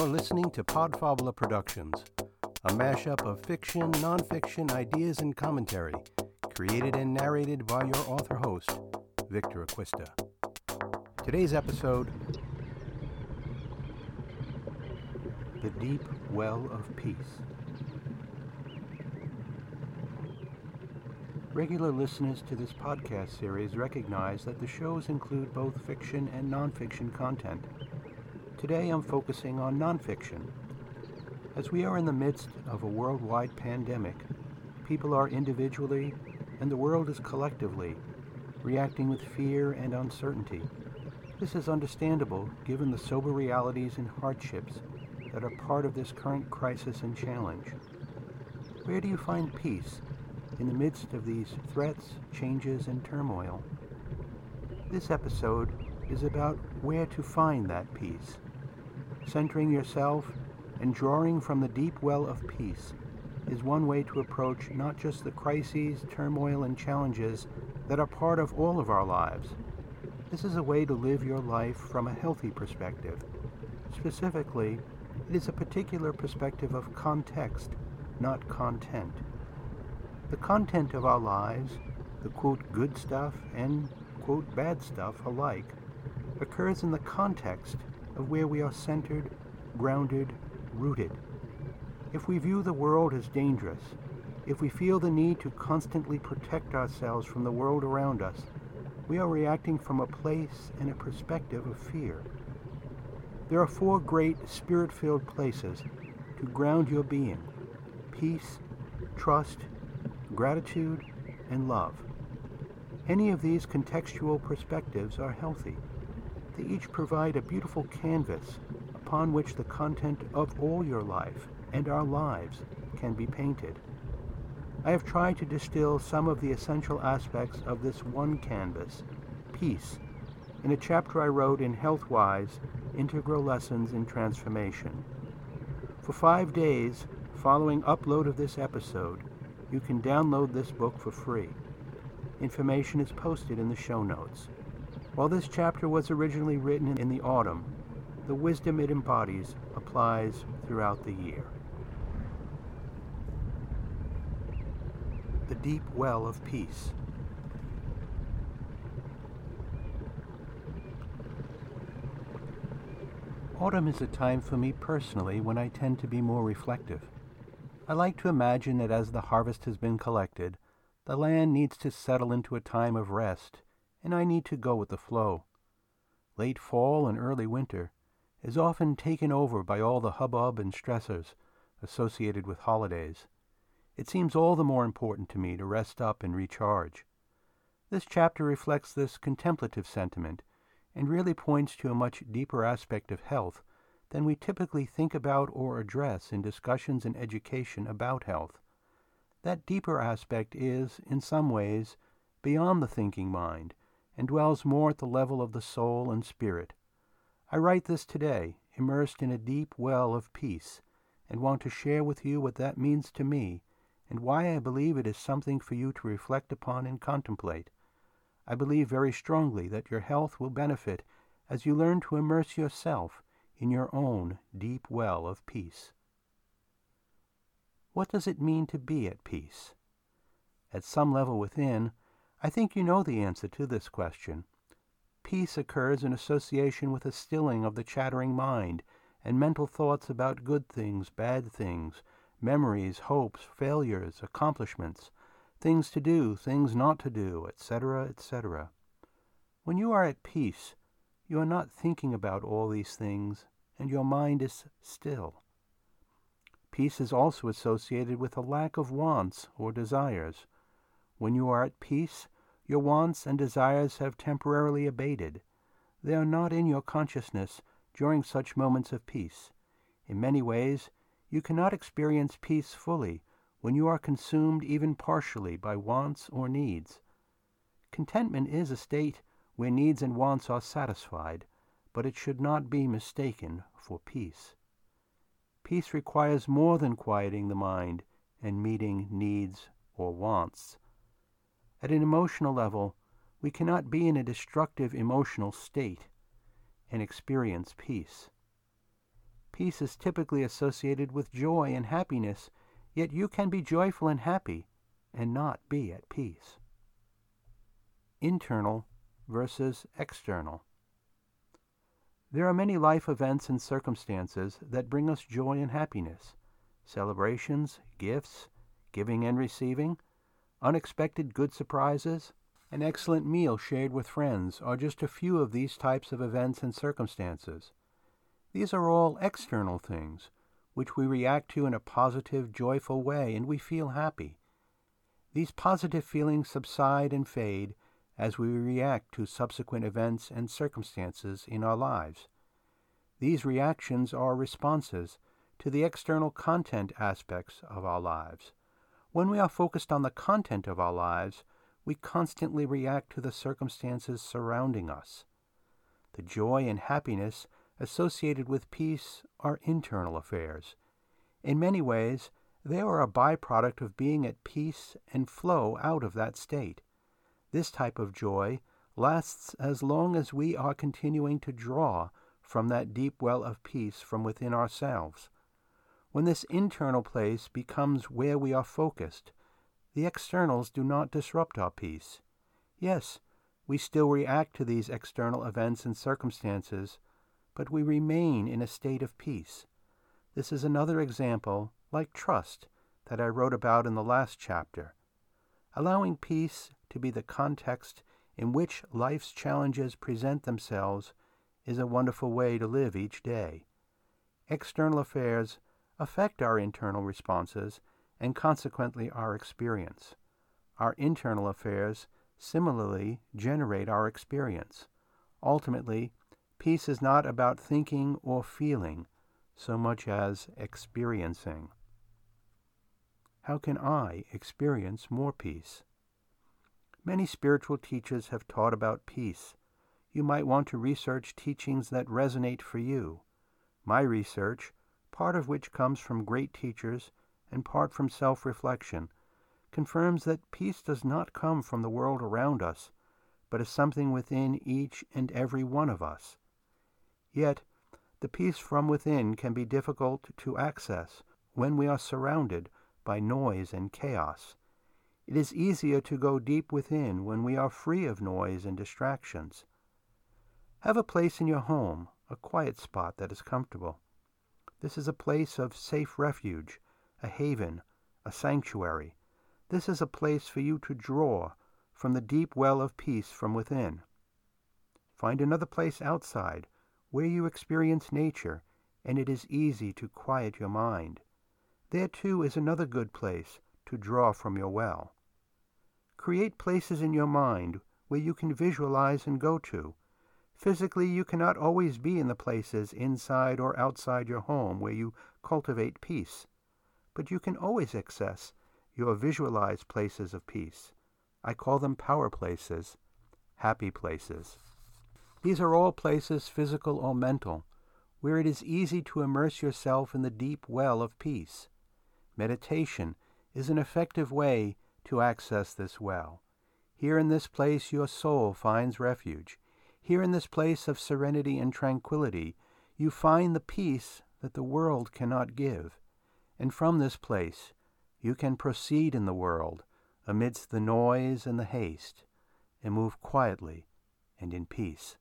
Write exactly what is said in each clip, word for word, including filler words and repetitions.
You're listening to Podfabula Productions, a mashup of fiction, nonfiction, ideas, and commentary, created and narrated by your author host, Victor Aquista. Today's episode, The Deep Well of Peace. Regular listeners to this podcast series recognize that the shows include both fiction and nonfiction content. Today I'm focusing on nonfiction. As we are in the midst of a worldwide pandemic, people are individually, and the world is collectively, reacting with fear and uncertainty. This is understandable given the sober realities and hardships that are part of this current crisis and challenge. Where do you find peace in the midst of these threats, changes, and turmoil? This episode is about where to find that peace, centering yourself and drawing from the deep well of peace is one way to approach not just the crises, turmoil, and challenges that are part of all of our lives. This is a way to live your life from a healthy perspective. Specifically, it is a particular perspective of context, not content. The content of our lives, the quote good stuff and quote bad stuff alike, occurs in the context of where we are centered, grounded, rooted. If we view the world as dangerous, if we feel the need to constantly protect ourselves from the world around us, we are reacting from a place and a perspective of fear. There are four great spirit-filled places to ground your being: peace, trust, gratitude, and love. Any of these contextual perspectives are healthy. They each provide a beautiful canvas upon which the content of all your life and our lives can be painted. I have tried to distill some of the essential aspects of this one canvas, peace, in a chapter I wrote in Healthwise: Integral Lessons in Transformation. For five days following upload of this episode, you can download this book for free. Information is posted in the show notes. While this chapter was originally written in the autumn, the wisdom it embodies applies throughout the year. The Deep Well of Peace. Autumn is a time for me personally when I tend to be more reflective. I like to imagine that as the harvest has been collected, the land needs to settle into a time of rest, and I need to go with the flow. Late fall and early winter is often taken over by all the hubbub and stressors associated with holidays. It seems all the more important to me to rest up and recharge. This chapter reflects this contemplative sentiment and really points to a much deeper aspect of health than we typically think about or address in discussions and education about health. That deeper aspect is, in some ways, beyond the thinking mind, and dwells more at the level of the soul and spirit. I write this today, immersed in a deep well of peace, and want to share with you what that means to me, and why I believe it is something for you to reflect upon and contemplate. I believe very strongly that your health will benefit as you learn to immerse yourself in your own deep well of peace. What does it mean to be at peace? At some level within, I think you know the answer to this question. Peace occurs in association with a stilling of the chattering mind and mental thoughts about good things, bad things, memories, hopes, failures, accomplishments, things to do, things not to do, et cetera, et cetera. When you are at peace, you are not thinking about all these things, and your mind is still. Peace is also associated with a lack of wants or desires. When you are at peace, your wants and desires have temporarily abated. They are not in your consciousness during such moments of peace. In many ways, you cannot experience peace fully when you are consumed even partially by wants or needs. Contentment is a state where needs and wants are satisfied, but it should not be mistaken for peace. Peace requires more than quieting the mind and meeting needs or wants. At an emotional level, we cannot be in a destructive emotional state and experience peace. Peace is typically associated with joy and happiness, yet you can be joyful and happy and not be at peace. Internal versus external. There are many life events and circumstances that bring us joy and happiness. Celebrations, gifts, giving and receiving, unexpected good surprises, an excellent meal shared with friends are just a few of these types of events and circumstances. These are all external things, which we react to in a positive, joyful way, and we feel happy. These positive feelings subside and fade as we react to subsequent events and circumstances in our lives. These reactions are responses to the external content aspects of our lives. When we are focused on the content of our lives, we constantly react to the circumstances surrounding us. The joy and happiness associated with peace are internal affairs. In many ways, they are a byproduct of being at peace and flow out of that state. This type of joy lasts as long as we are continuing to draw from that deep well of peace from within ourselves. When this internal place becomes where we are focused, the externals do not disrupt our peace. Yes, we still react to these external events and circumstances, but we remain in a state of peace. This is another example, like trust, that I wrote about in the last chapter. Allowing peace to be the context in which life's challenges present themselves is a wonderful way to live each day. External affairs affect our internal responses and consequently our experience. Our internal affairs similarly generate our experience. Ultimately, peace is not about thinking or feeling so much as experiencing. How can I experience more peace? Many spiritual teachers have taught about peace. You might want to research teachings that resonate for you. My research, part of which comes from great teachers and part from self-reflection, confirms that peace does not come from the world around us, but is something within each and every one of us. Yet, the peace from within can be difficult to access when we are surrounded by noise and chaos. It is easier to go deep within when we are free of noise and distractions. Have a place in your home, a quiet spot that is comfortable. This is a place of safe refuge, a haven, a sanctuary. This is a place for you to draw from the deep well of peace from within. Find another place outside where you experience nature, and it is easy to quiet your mind. There too is another good place to draw from your well. Create places in your mind where you can visualize and go to. Physically, you cannot always be in the places inside or outside your home where you cultivate peace, but you can always access your visualized places of peace. I call them power places, happy places. These are all places, physical or mental, where it is easy to immerse yourself in the deep well of peace. Meditation is an effective way to access this well. Here in this place your soul finds refuge. Here in this place of serenity and tranquility you find the peace that the world cannot give. And from this place you can proceed in the world amidst the noise and the haste and move quietly and in peace.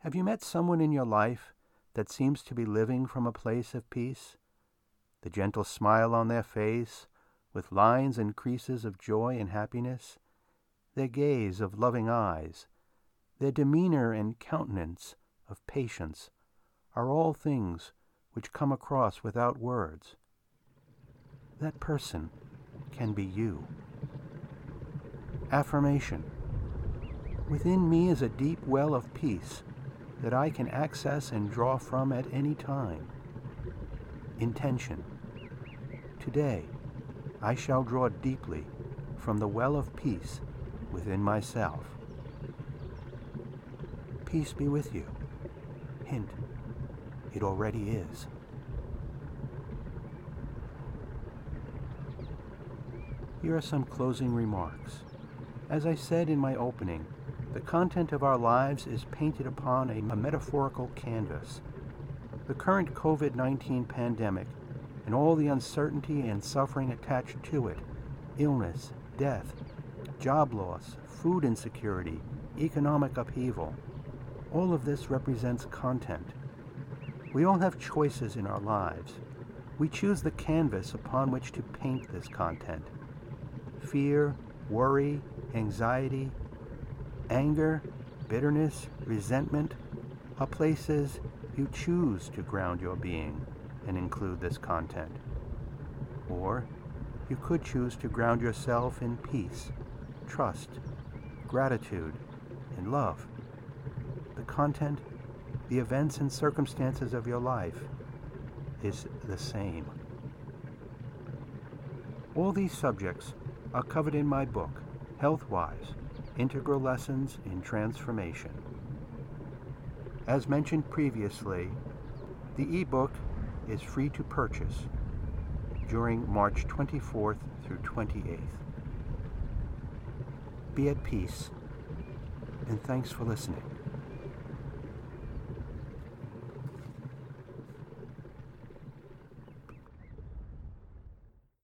Have you met someone in your life that seems to be living from a place of peace? The gentle smile on their face, with lines and creases of joy and happiness, their gaze of loving eyes, their demeanor and countenance of patience, are all things which come across without words. That person can be you. Affirmation. Within me is a deep well of peace that I can access and draw from at any time. Intention. Today, I shall draw deeply from the well of peace within myself. Peace be with you. Hint, it already is. Here are some closing remarks. As I said in my opening, the content of our lives is painted upon a metaphorical canvas. The current COVID nineteen pandemic and all the uncertainty and suffering attached to it, illness, death, job loss, food insecurity, economic upheaval, all of this represents content. We all have choices in our lives. We choose the canvas upon which to paint this content. Fear, worry, anxiety, anger, bitterness, resentment are places you choose to ground your being and include this content. Or you could choose to ground yourself in peace, trust, gratitude, and love. The content, the events and circumstances of your life is the same. All these subjects are covered in my book, Healthwise: Integral Lessons in Transformation. As mentioned previously, the ebook is free to purchase during March twenty-fourth through twenty-eighth. Be at peace, and thanks for listening.